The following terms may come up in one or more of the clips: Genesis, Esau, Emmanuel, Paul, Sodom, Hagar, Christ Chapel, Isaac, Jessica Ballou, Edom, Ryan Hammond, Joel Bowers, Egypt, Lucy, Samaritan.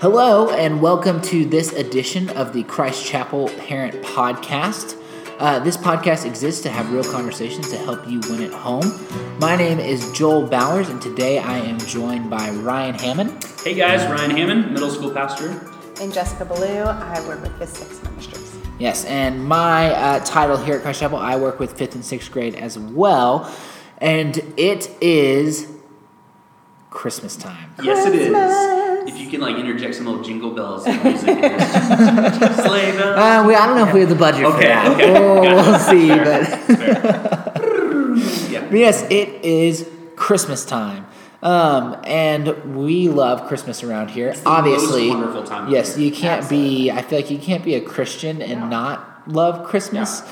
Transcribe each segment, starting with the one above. Hello, and welcome to this edition of the Christ Chapel Parent Podcast. This podcast exists to have real conversations to help you win at home. My name is Joel Bowers, and today I am joined by Ryan Hammond. Hey guys, Ryan Hammond, middle school pastor. And Jessica Ballou, I work with Fifth and Sixth Ministries. Yes, and my title here at Christ Chapel, I work with fifth and sixth grade as well, and it is Christmas time. Yes, it is. If you can, interject some little jingle bells and music. I don't know if we have the budget for that. Okay. We'll see. Fair. Yeah. But yes, it is Christmas time. And we love Christmas around here. It's the obviously most wonderful time. Yes, you can't be. I feel like you can't be a Christian and not love Christmas. Yeah.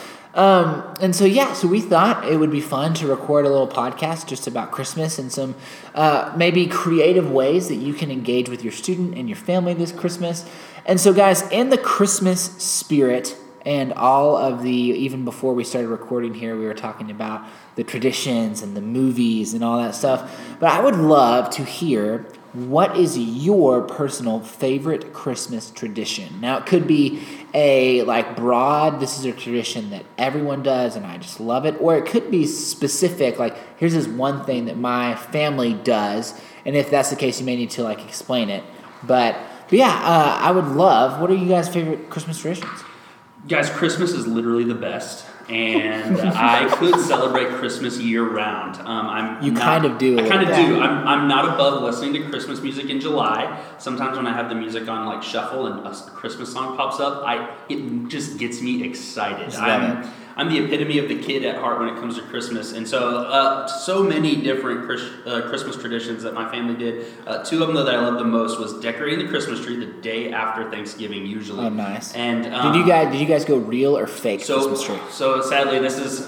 So we thought it would be fun to record a little podcast just about Christmas and some maybe creative ways that you can engage with your student and your family this Christmas. And so, guys, in the Christmas spirit and all of the, even before we started recording here, we were talking about the traditions and the movies and all that stuff. But I would love to hear, what is your personal favorite Christmas tradition? Now, it could be a broad, this is a tradition that everyone does and I just love it. Or it could be specific, here's this one thing that my family does. And if that's the case, you may need to explain it. But I would love, what are you guys' favorite Christmas traditions? Guys, Christmas is literally the best. And I could celebrate Christmas year-round. I kind of do. I'm not above listening to Christmas music in July. Sometimes when I have the music on shuffle and a Christmas song pops up, it just gets me excited. I'm the epitome of the kid at heart when it comes to Christmas. And so so many different Christmas traditions that my family did. Two of them, though, that I loved the most was decorating the Christmas tree the day after Thanksgiving, usually. Oh, nice. And did you guys go real or fake Christmas tree? So sadly, this is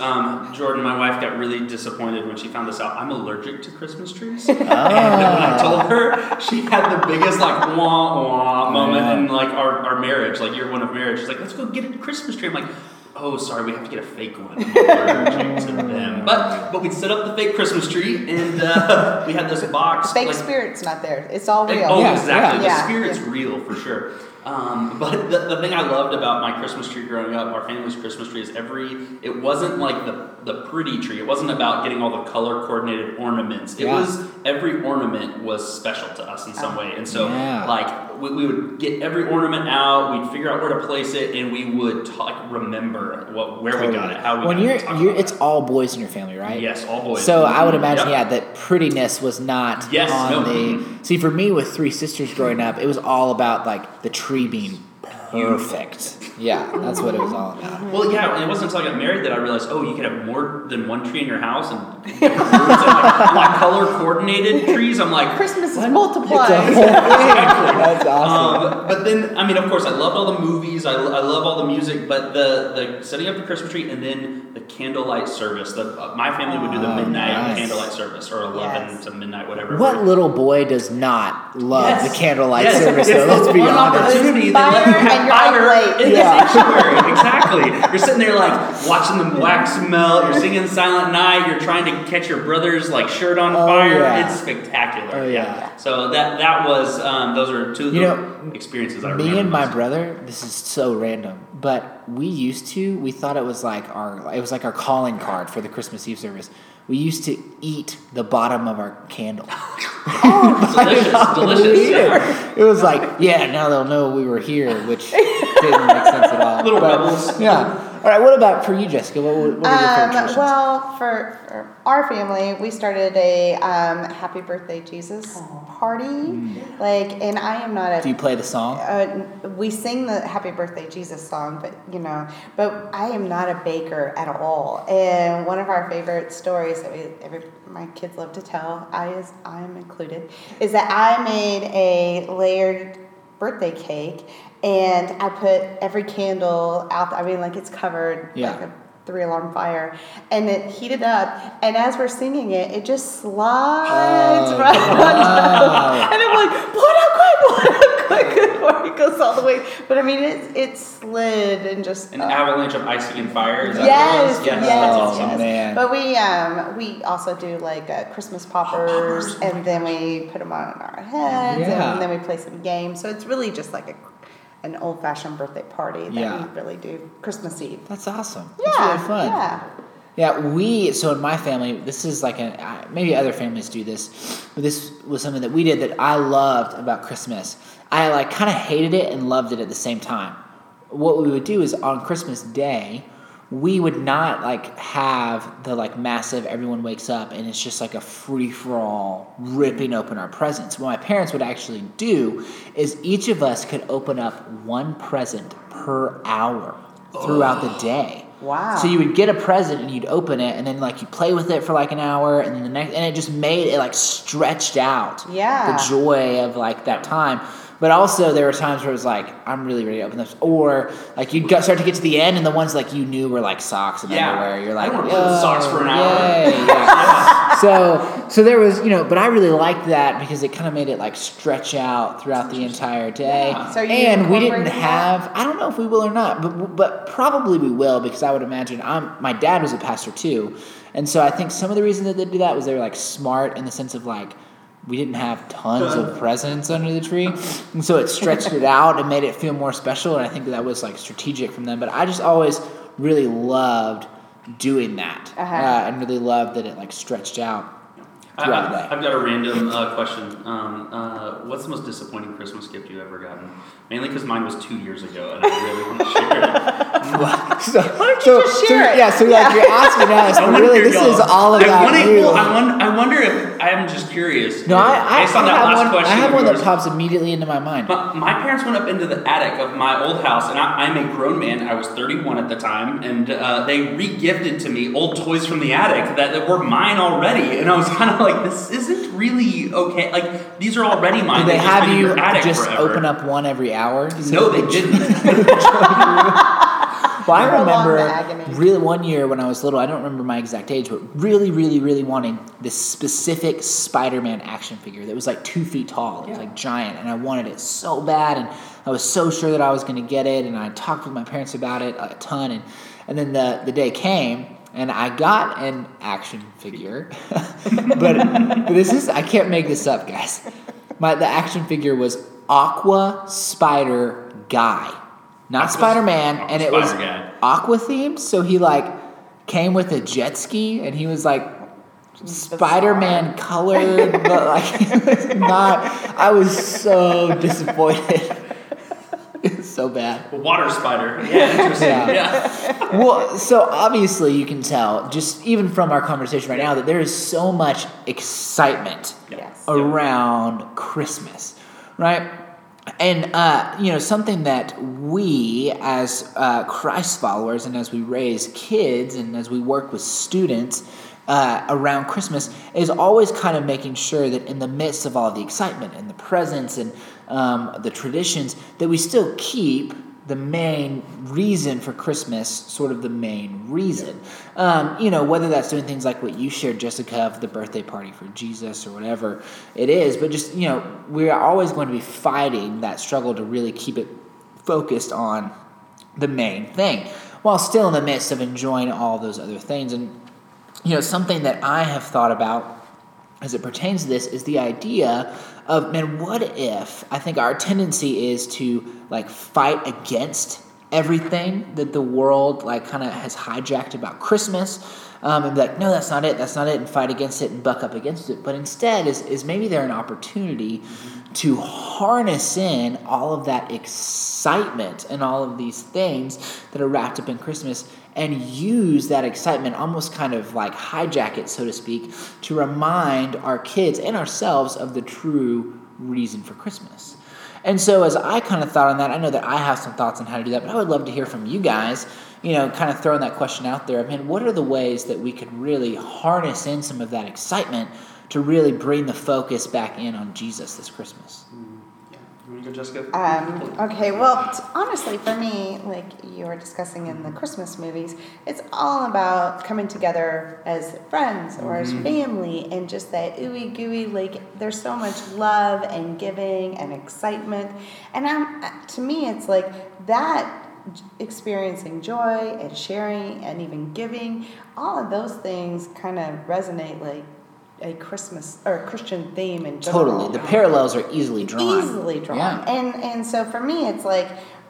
Jordan, my wife, got really disappointed when she found this out. I'm allergic to Christmas trees. And when I told her, she had the biggest wah-wah moment in our marriage, year one of marriage. She's like, let's go get a Christmas tree. I'm like, oh, sorry, we have to get a fake one. But we'd set up the fake Christmas tree, and we had this box. The fake spirit's not there. It's all real. Oh, yeah, exactly. Yeah. The spirit's real, for sure. But the thing I loved about my Christmas tree growing up, our family's Christmas tree, is it wasn't the pretty tree. It wasn't about getting all the color-coordinated ornaments. It was, every ornament was special to us in some way. And so, we would get every ornament out, we'd figure out where to place it, and we would remember we got it, how we got it. It's all boys in your family, right? Yes, all boys. So I would imagine, that prettiness was not See, for me, with three sisters growing up, it was all about, the tree being perfect. Yeah, that's what it was all about. Well, yeah, and it wasn't until I got married that I realized, you could have more than one tree in your house and color-coordinated trees. I'm like, Christmas is multiplied. Exactly. That's awesome. But then, of course, I loved all the movies. I love all the music, but the setting up the Christmas tree and then the candlelight service. My family would do the midnight candlelight service, or 11 to midnight, whatever. What little boy does not love the candlelight service? Yes. Let's be honest. The sanctuary, exactly. You're sitting there watching the wax melt. You're singing Silent Night. You're trying to catch your brother's shirt on fire. Yeah. It's spectacular. Oh, yeah. So that was those are two of the experiences I remember. Me and my brother. This is so random, but we thought it was our calling card for the Christmas Eve service. We used to eat the bottom of our candle. Delicious. Yeah. It was now they'll know we were here, which didn't make sense at all. Little rebels. Yeah. All right, what about for you, Jessica? What are your favorite traditions? Well, for our family, we started a Happy Birthday, Jesus party. Mm. And I am not a... Do you play the song? We sing the Happy Birthday, Jesus song, but I am not a baker at all. And one of our favorite stories that my kids love to tell, I'm included, is that I made a layered birthday cake. And I put every candle out. It's covered 3-alarm fire, and it heated up, and as we're singing it, it just slides right on down. And I'm like, put up quick, before it goes all the way. But I mean, it slid and just... An avalanche of icing and fire? Is that what it was? Yes, that's awesome. Yes. Man. But we also do like Christmas poppers, and then we put them on our heads, and then we play some games. So it's really just like an old-fashioned birthday party that we really do Christmas Eve. That's awesome. Yeah. That's really fun. Yeah, so in my family, this is like maybe other families do this, but this was something that we did that I loved about Christmas. I like kind of hated it and loved it at the same time. What we would do is on Christmas Day, we would not like have the like massive everyone wakes up and it's just like a free-for-all ripping open our presents. What my parents would actually do is each of us could open up one present per hour throughout the day. Wow. So you would get a present and you'd open it and then like you play with it for like an hour and then the next, and it just made it like stretched out the joy of like that time. But also there were times where it was like, I'm really ready to open this. Or like you'd start to get to the end and the ones like you knew were like socks and underwear. You're like, I don't want socks for an hour. So there was, but I really liked that because it kind of made it like stretch out throughout the entire day. Yeah. So and we didn't have, I don't know if we will or not, but probably we will because I would imagine my dad was a pastor too. And so I think some of the reason that they did that was they were like smart in the sense of like, we didn't have tons of presents under the tree. And so it stretched it out and made it feel more special. And I think that was like strategic from them. But I just always really loved doing that. And really loved that it like stretched out throughout the day. I've got a random question. What's the most disappointing Christmas gift you've ever gotten? Mainly because mine was 2 years ago and I really want to share it. Why don't you just share it? Yeah, like you're asking us, but really this is all about you. I wonder if, I'm just curious. No, I have one that pops immediately into my mind. My parents went up into the attic of my old house, and I'm a grown man. I was 31 at the time, and they regifted to me old toys from the attic that were mine already. And I was kind of like, this isn't really okay. Like, these are already mine. Did they have you just open up one every hour? No, they didn't. Well, I remember really one year when I was little, I don't remember my exact age, but really, really, really wanting this specific Spider-Man action figure that was like 2 feet tall. It was like giant, and I wanted it so bad, and I was so sure that I was going to get it, and I talked with my parents about it a ton, and then the day came, and I got an action figure, but this is, I can't make this up, guys. The action figure was Aqua Spider Guy. Not Spider-Man, and it was aqua-themed, so he, came with a jet ski, and he was, Spider-Man colored, but, it was not... I was so disappointed. It was so bad. A water spider. Yeah, interesting. Yeah. Well, so obviously you can tell, just even from our conversation right now, that there is so much excitement around Christmas, right? And, something that we as Christ followers and as we raise kids and as we work with students around Christmas is always kind of making sure that in the midst of all the excitement and the presents and the traditions that we still keep the main reason for Christmas, sort of the main reason. Whether that's doing things like what you shared, Jessica, of the birthday party for Jesus or whatever it is, but just, we're always going to be fighting that struggle to really keep it focused on the main thing while still in the midst of enjoying all those other things. And, something that I have thought about as it pertains to this is the idea of, what if? I think our tendency is to fight against everything that the world kind of has hijacked about Christmas, and be like, no, that's not it, and fight against it and buck up against it. But instead is maybe there an opportunity to harness in all of that excitement and all of these things that are wrapped up in Christmas and use that excitement, almost kind of hijack it, so to speak, to remind our kids and ourselves of the true reason for Christmas. And so as I kind of thought on that, I know that I have some thoughts on how to do that, but I would love to hear from you guys, kind of throwing that question out there. What are the ways that we could really harness in some of that excitement to really bring the focus back in on Jesus this Christmas? You want to go, Jessica? Okay, well, honestly, for me, like you were discussing in the Christmas movies, it's all about coming together as friends or as family and just that ooey gooey, like there's so much love and giving and excitement. And to me, it's like that experiencing joy and sharing and even giving, all of those things kind of resonate like a Christmas or a Christian theme in general. Totally. The parallels are easily drawn. Yeah. And so for me, it's like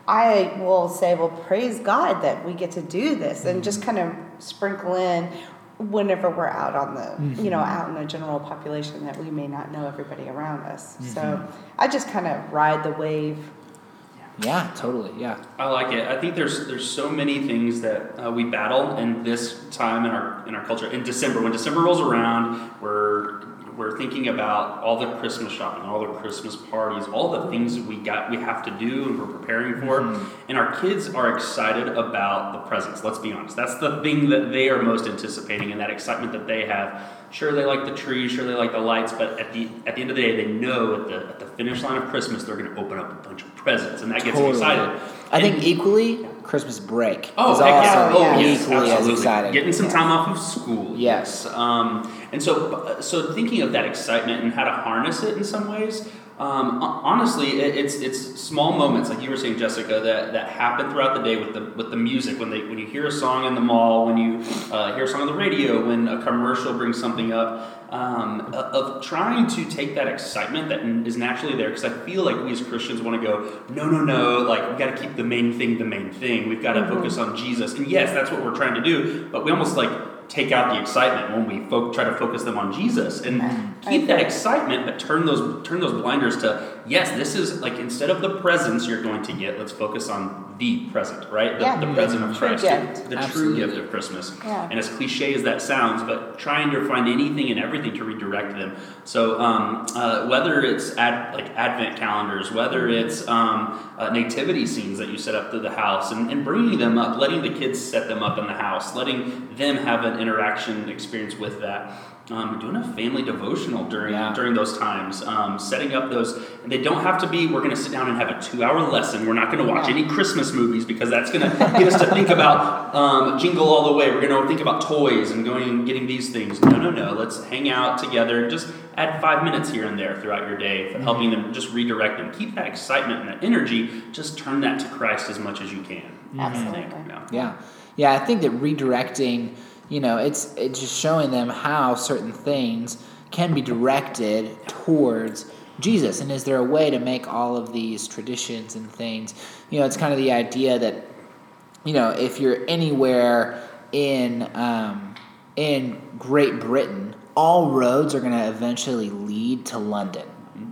I will say, well, praise God that we get to do this and just kind of sprinkle in whenever we're out on the, you know, out in the general population that we may not know everybody around us. So I just kind of ride the wave. Yeah, totally. Yeah, I like it. I think there's so many things that we battle in this time in our culture. In December, when December rolls around, we're thinking about all the Christmas shopping, all the Christmas parties, all the things we have to do, and we're preparing for. And our kids are excited about the presents. Let's be honest, that's the thing that they are most anticipating, and that excitement that they have. Sure, they like the tree. Sure, they like the lights. But at the end of the day, they know at the finish line of Christmas, they're going to open up a bunch of presents, and that gets them excited. I think equally, Christmas break is also equally as exciting. Getting some time off of school. Yes. And so thinking of that excitement and how to harness it in some ways. Honestly, it's small moments like you were saying, Jessica, that happen throughout the day with the music. When you hear a song in the mall, when you hear a song on the radio, when a commercial brings something up, of trying to take that excitement that is naturally there. Because I feel like we as Christians want to go, no, like we've got to keep the main thing the main thing. We've got to focus on Jesus, and yes, that's what we're trying to do. But we almost take out the excitement when we try to focus them on Jesus and keep that excitement, but turn those blinders to, yes, this is like, instead of the presents you're going to get, let's focus on the present, right? The present of Christ, the true gift of Christmas. Yeah. And as cliche as that sounds, but trying to find anything and everything to redirect them. So whether it's Advent calendars, whether it's nativity scenes that you set up through the house and bringing them up, letting the kids set them up in the house, letting them have an interaction experience with that. Doing a family devotional during those times, setting up those. And they don't have to be, we're going to sit down and have a 2-hour lesson. We're not going to watch any Christmas movies because that's going to get us to think about Jingle All the Way. We're going to think about toys and going and getting these things. No. Let's hang out together. Just add 5 minutes here and there throughout your day, helping them, just redirect them. Keep that excitement and that energy. Just turn that to Christ as much as you can. Absolutely. Yeah, I think that redirecting, it's just showing them how certain things can be directed towards Jesus. And is there a way to make all of these traditions and things? It's kind of the idea that, if you're anywhere in Great Britain, all roads are going to eventually lead to London.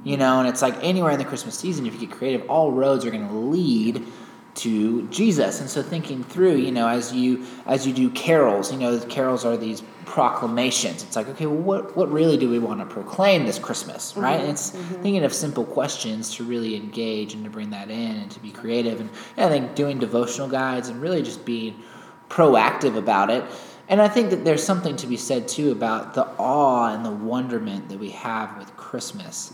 And it's like anywhere in the Christmas season, if you get creative, all roads are going to lead to Jesus. And so thinking through, as you do carols, the carols are these proclamations. It's like, okay, well, what really do we want to proclaim this Christmas, right? And it's thinking of simple questions to really engage and to bring that in and to be creative. And I think doing devotional guides and really just being proactive about it. And I think that there's something to be said, too, about the awe and the wonderment that we have with Christmas.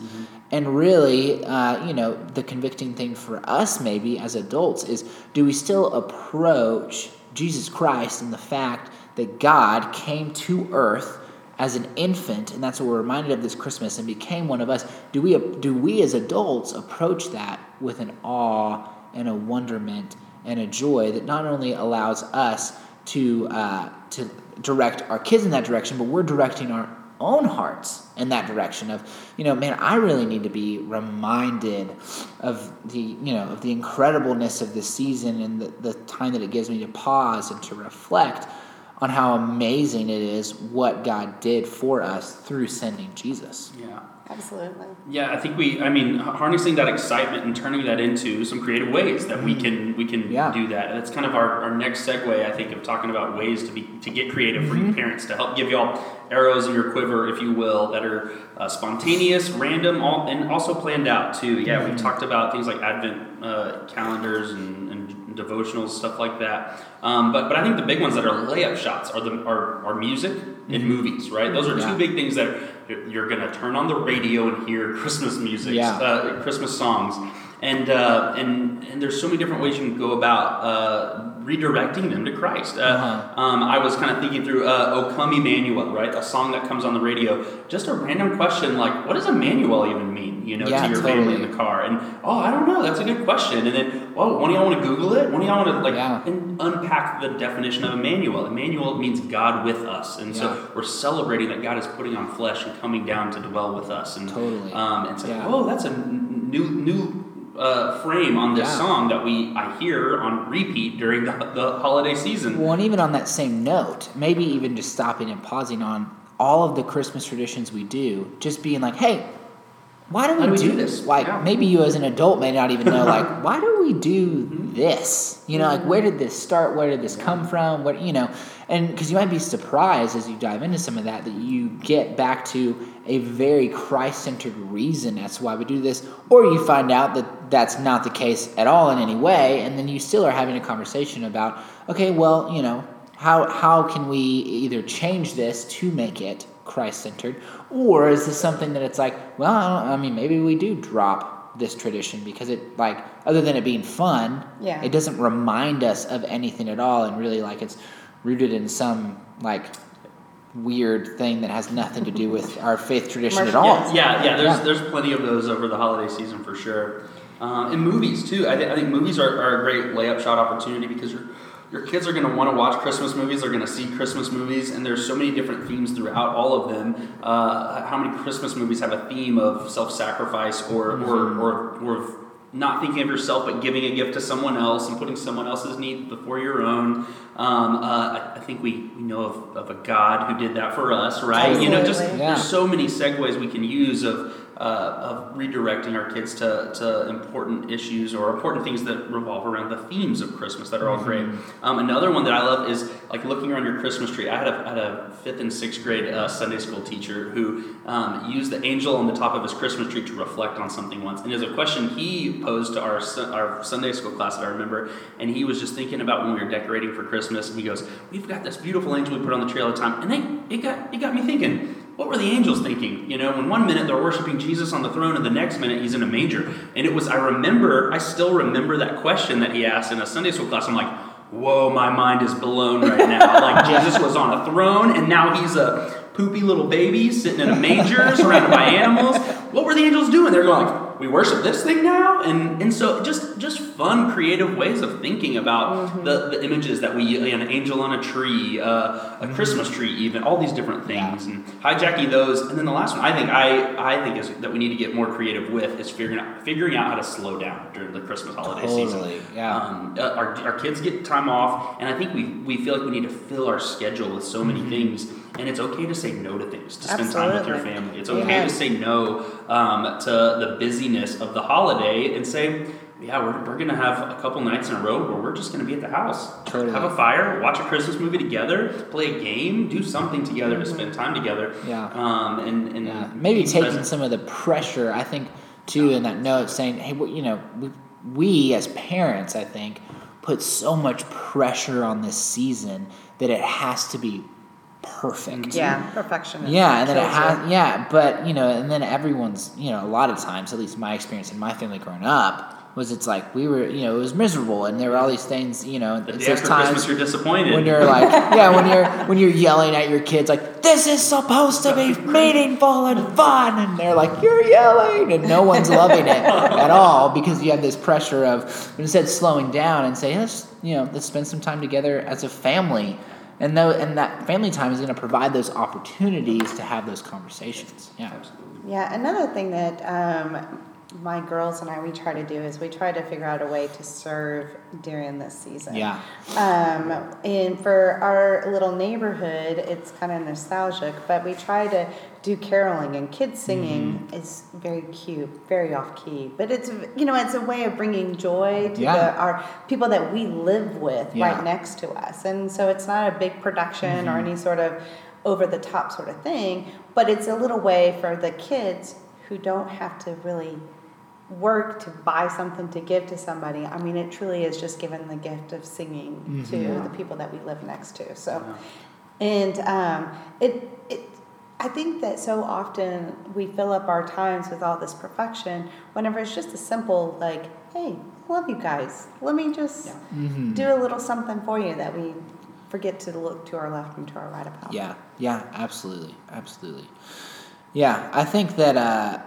And really, the convicting thing for us maybe as adults is, do we still approach Jesus Christ and the fact that God came to earth as an infant, and that's what we're reminded of this Christmas, and became one of us? Do we as adults approach that with an awe and a wonderment and a joy that not only allows us to direct our kids in that direction, but we're directing our own hearts in that direction of, I really need to be reminded of the incredibleness of this season and the time that it gives me to pause and to reflect on how amazing it is what God did for us through sending Jesus. Yeah. Absolutely. Yeah, I think harnessing that excitement and turning that into some creative ways that we can do that. That's kind of our next segue, I think, of talking about ways to get creative for your parents, to help give y'all arrows in your quiver, if you will, that are spontaneous, random, and also planned out, too. Yeah, we've talked about things like Advent calendars and devotionals, stuff like that. But I think the big ones that are layup shots are music and movies, right? Those are two big things that You're going to turn on the radio and hear Christmas music, Christmas songs. And there's so many different ways you can go about redirecting them to Christ. I was kind of thinking through "O Come Emmanuel," right? A song that comes on the radio. Just a random question like, "What does Emmanuel even mean?" You know, to your family in the car. And I don't know. That's a good question. And then, one of y'all want to Google it? One of y'all want to and unpack the definition of Emmanuel. Emmanuel means God with us, and so we're celebrating that God is putting on flesh and coming down to dwell with us. And it's like, that's a new frame on this song that I hear on repeat during the holiday season. Well, and even on that same note, maybe even just stopping and pausing on all of the Christmas traditions we do, just being like, hey, why do we do this? Like, maybe you as an adult may not even know, like, why do we do this? You know, like, where did this start? Where did this come from? What, you know, and because you might be surprised as you dive into some of that, that you get back to a very Christ-centered reason as to why we do this, or you find out that that's not the case at all in any way, and then you still are having a conversation about, okay, well, you know, how can we either change this to make it Christ-centered, or is this something that it's like, well, maybe we do drop this tradition because it, like, other than it being fun, it doesn't remind us of anything at all, and really, like, it's rooted in some, like, weird thing that has nothing to do with our faith tradition at all. There's plenty of those over the holiday season for sure. And movies too. I think movies are a great layup shot opportunity because your kids are going to want to watch Christmas movies. They're going to see Christmas movies, and there's so many different themes throughout all of them. How many Christmas movies have a theme of self-sacrifice or not thinking of yourself but giving a gift to someone else and putting someone else's need before your own? I think we know of a God who did that for us, right? Absolutely. You know, there's so many segues we can use of redirecting our kids to important issues or important things that revolve around the themes of Christmas that are all great. Another one that I love is, like, looking around your Christmas tree. I had a 5th and 6th grade Sunday school teacher who used the angel on the top of his Christmas tree to reflect on something once. And there's a question he posed to our Sunday school class that I remember, and he was just thinking about when we were decorating for Christmas, and he goes, "We've got this beautiful angel we put on the tree all the time," and it got me thinking, what were the angels thinking? You know, when one minute they're worshiping Jesus on the throne and the next minute he's in a manger. And I still remember that question that he asked in a Sunday school class. I'm like, whoa, my mind is blown right now. Like, Jesus was on a throne and now he's a poopy little baby sitting in a manger surrounded by animals. What were the angels doing? They're going like, we worship this thing now? And so just fun, creative ways of thinking about the images that we, an angel on a tree, a Christmas tree even, all these different things, and hijacking those. And then the last one I think is that we need to get more creative with is figuring out how to slow down during the Christmas holiday season. Our kids get time off, and I think we feel like we need to fill our schedule with so many things, and it's okay to say no to things, to spend time with your family. It's okay to say no to the busyness of the holiday and say, we're going to have a couple nights in a row where we're just going to be at the house. Totally. Have a fire, watch a Christmas movie together, play a game, do something together to spend time together. Maybe taking some of the pressure, I think, too, in that note, saying, hey, you know, we as parents, I think, put so much pressure on this season that it has to be perfect. Yeah, perfectionism. Yeah, and then but, you know, and then everyone's, you know, a lot of times, at least my experience in my family growing up, was it's like we were, you know, it was miserable, and there were all these things, you know. The day after Christmas, you're disappointed when you're like, when you're yelling at your kids, like, this is supposed to be meaningful and fun, and they're like, you're yelling, and no one's loving it at all because you have this pressure of instead slowing down and saying, let's spend some time together as a family, and that family time is going to provide those opportunities to have those conversations. Yeah, absolutely. Yeah, another thing that my girls and I, we try to do is we try to figure out a way to serve during this season. Yeah. And for our little neighborhood, it's kind of nostalgic, but we try to do caroling, and kids singing is very cute, very off key, but it's, you know, it's a way of bringing joy to our people that we live with right next to us. And so it's not a big production or any sort of over the top sort of thing, but it's a little way for the kids who don't have to really work to buy something to give to somebody. I mean, it truly is just giving the gift of singing to the people that we live next to. So, and it I think that so often we fill up our times with all this perfection whenever it's just a simple, like, hey, I love you guys. Let me just do a little something for you that we forget to look to our left and to our right about. Yeah, yeah, absolutely, absolutely. Yeah, I think that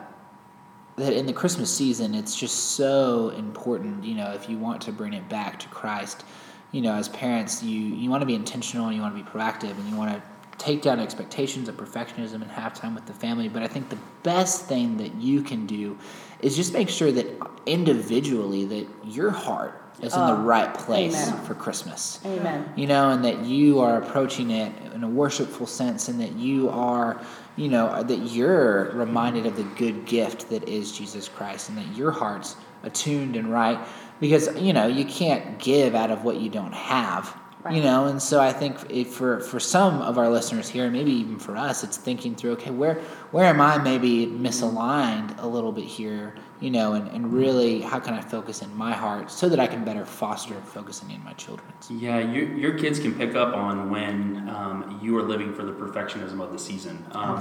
that in the Christmas season, it's just so important, you know, if you want to bring it back to Christ, you know, as parents, you want to be intentional and you want to be proactive and you want to take down expectations of perfectionism and have time with the family. But I think the best thing that you can do is just make sure that individually that your heart is in the right place for Christmas. Amen. You know, and that you are approaching it in a worshipful sense and that you are, you know, that you're reminded of the good gift that is Jesus Christ and that your heart's attuned and right because, you know, you can't give out of what you don't have. Right. You know, and so I think for some of our listeners here, maybe even for us, it's thinking through, okay, where am I maybe misaligned a little bit here, you know, and really how can I focus in my heart so that I can better foster focusing in my children's? Yeah, your kids can pick up on when you are living for the perfectionism of the season.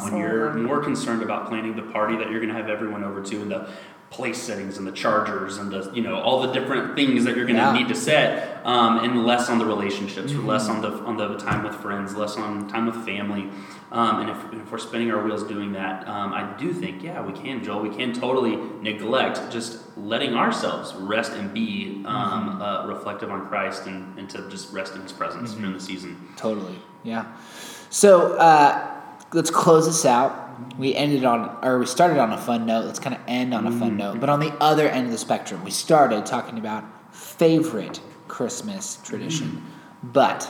When you're more concerned about planning the party that you're going to have everyone over to and the place settings and the chargers and the, you know, all the different things that you're going to need to set, and less on the relationships, less on the time with friends, less on time with family. And if we're spinning our wheels doing that, I do think, we can, Joel, we can totally neglect just letting ourselves rest and be reflective on Christ and to just rest in His presence during the season. Totally, yeah. So let's close this out. We started on a fun note. Let's kind of end on a fun note. But on the other end of the spectrum, we started talking about favorite Christmas tradition. But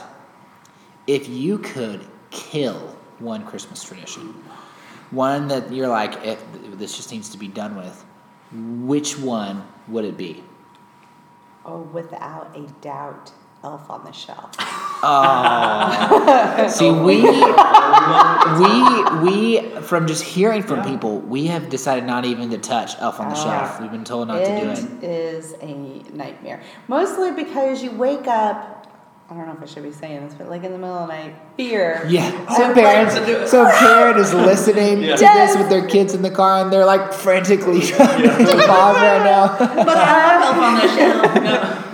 if you could kill one Christmas tradition, one that you're like, if this just needs to be done with, which one would it be? Oh, without a doubt, Elf on the Shelf. Oh. See, we from just hearing from people, we have decided not even to touch Elf on the Shelf. We've been told not to do it. It is a nightmare. Mostly because you wake up, I don't know if I should be saying this, but like in the middle of the night, fear. Yeah. So a parent is listening to this with their kids in the car, and they're like frantically trying to evolve right now. But I love Elf on the Shelf. No.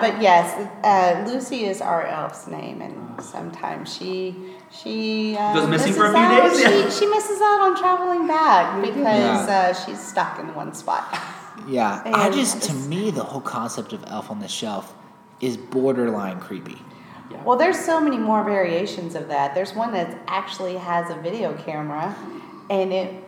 But yes, Lucy is our elf's name, and sometimes she goes missing for a few days. She misses out on traveling back because she's stuck in one spot. Yeah, and to me, the whole concept of Elf on the Shelf is borderline creepy. Yeah. Well, there's so many more variations of that. There's one that actually has a video camera, and it.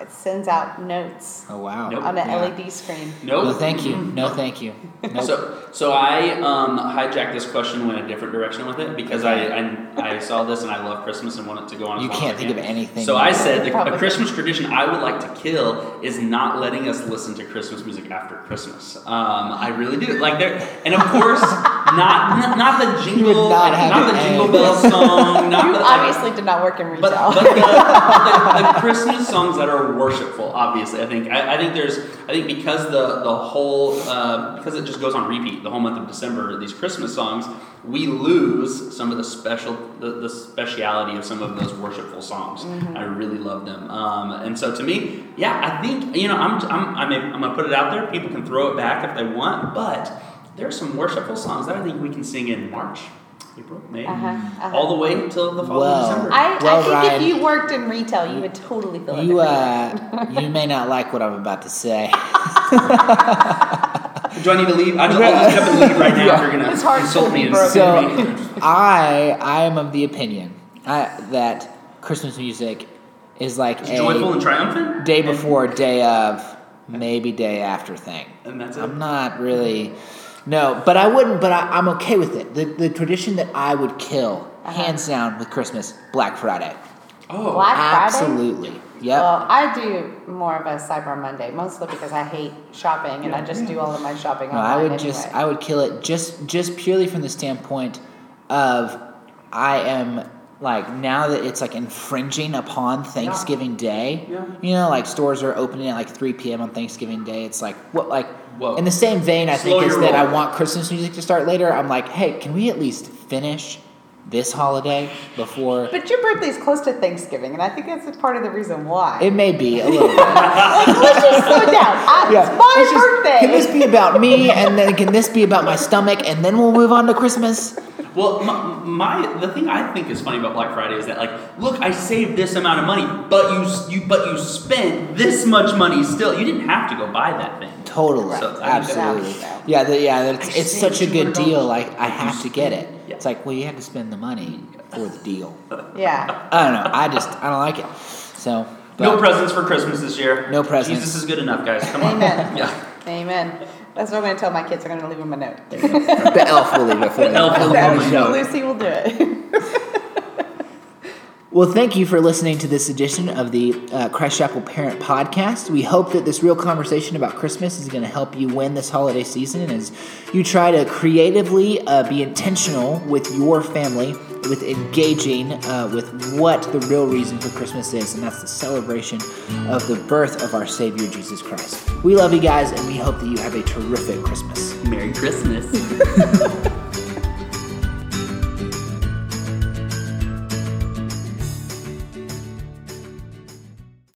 It sends out notes on an LED screen. No, thank you. No, thank you. Nope. So I hijacked this question, went a different direction with it because I saw this and I love Christmas and want it to go on. You can't think of anything. So I said a Christmas tradition I would like to kill is not letting us listen to Christmas music after Christmas. I really do like there, and of course not the jingle, not the jingle bell song. Not you obviously did not work in retail. But the Christmas songs that are worshipful, obviously. I think because the whole because it just goes on repeat the whole month of December, these Christmas songs, we lose some of the speciality of some of those worshipful songs. I really love them, and so to me, I think, you know, I'm gonna put it out there. People can throw it back if they want, but there are some worshipful songs that I think we can sing in March, April, May, all the way until the fall of December. I think Ryan, if you worked in retail, you would totally feel it. You may not like what I'm about to say. Do I need to leave? I'll just up and leave right now if you're going to insult me. I am of the opinion that Christmas music is like a joyful and triumphant day before, day of, maybe day after thing. And that's it. I'm not really... No, but I wouldn't, but I'm okay with it. The tradition that I would kill, hands down, with Christmas, Black Friday. Oh, Black absolutely. Friday? Absolutely. Yep. Well, I do more of a Cyber Monday, mostly because I hate shopping, and I just do all of my shopping online I would kill it just purely from the standpoint of I am... Like, now that it's, like, infringing upon Thanksgiving Day, you know, like, stores are opening at, like, 3 p.m. on Thanksgiving Day. It's like, what, like, whoa. In the same vein, I think, is that I want Christmas music to start later. I'm like, hey, can we at least finish this holiday before. But your birthday is close to Thanksgiving, and I think that's part of the reason why. It may be a little bit. Let's just slow down. It's my birthday. Can this be about me, and then can this be about my stomach, and then we'll move on to Christmas? Well, the thing I think is funny about Black Friday is that, look, I saved this amount of money, but you spent this much money still. You didn't have to go buy that thing. Totally, so, absolutely. It's such a good deal. I have to get it. Yeah. It's you had to spend the money for the deal. Yeah. I don't know. I don't like it. So. No presents for Christmas this year. No presents. Jesus is good enough, guys. Come on. Amen. Yeah. Amen. That's what I'm going to tell my kids. I'm going to leave them a note. The elf will leave it for me. Lucy will do it. Well, thank you for listening to this edition of the Christ Chapel Parent Podcast. We hope that this real conversation about Christmas is going to help you win this holiday season as you try to creatively be intentional with your family, with engaging with what the real reason for Christmas is, and that's the celebration of the birth of our Savior, Jesus Christ. We love you guys, and we hope that you have a terrific Christmas. Merry Christmas.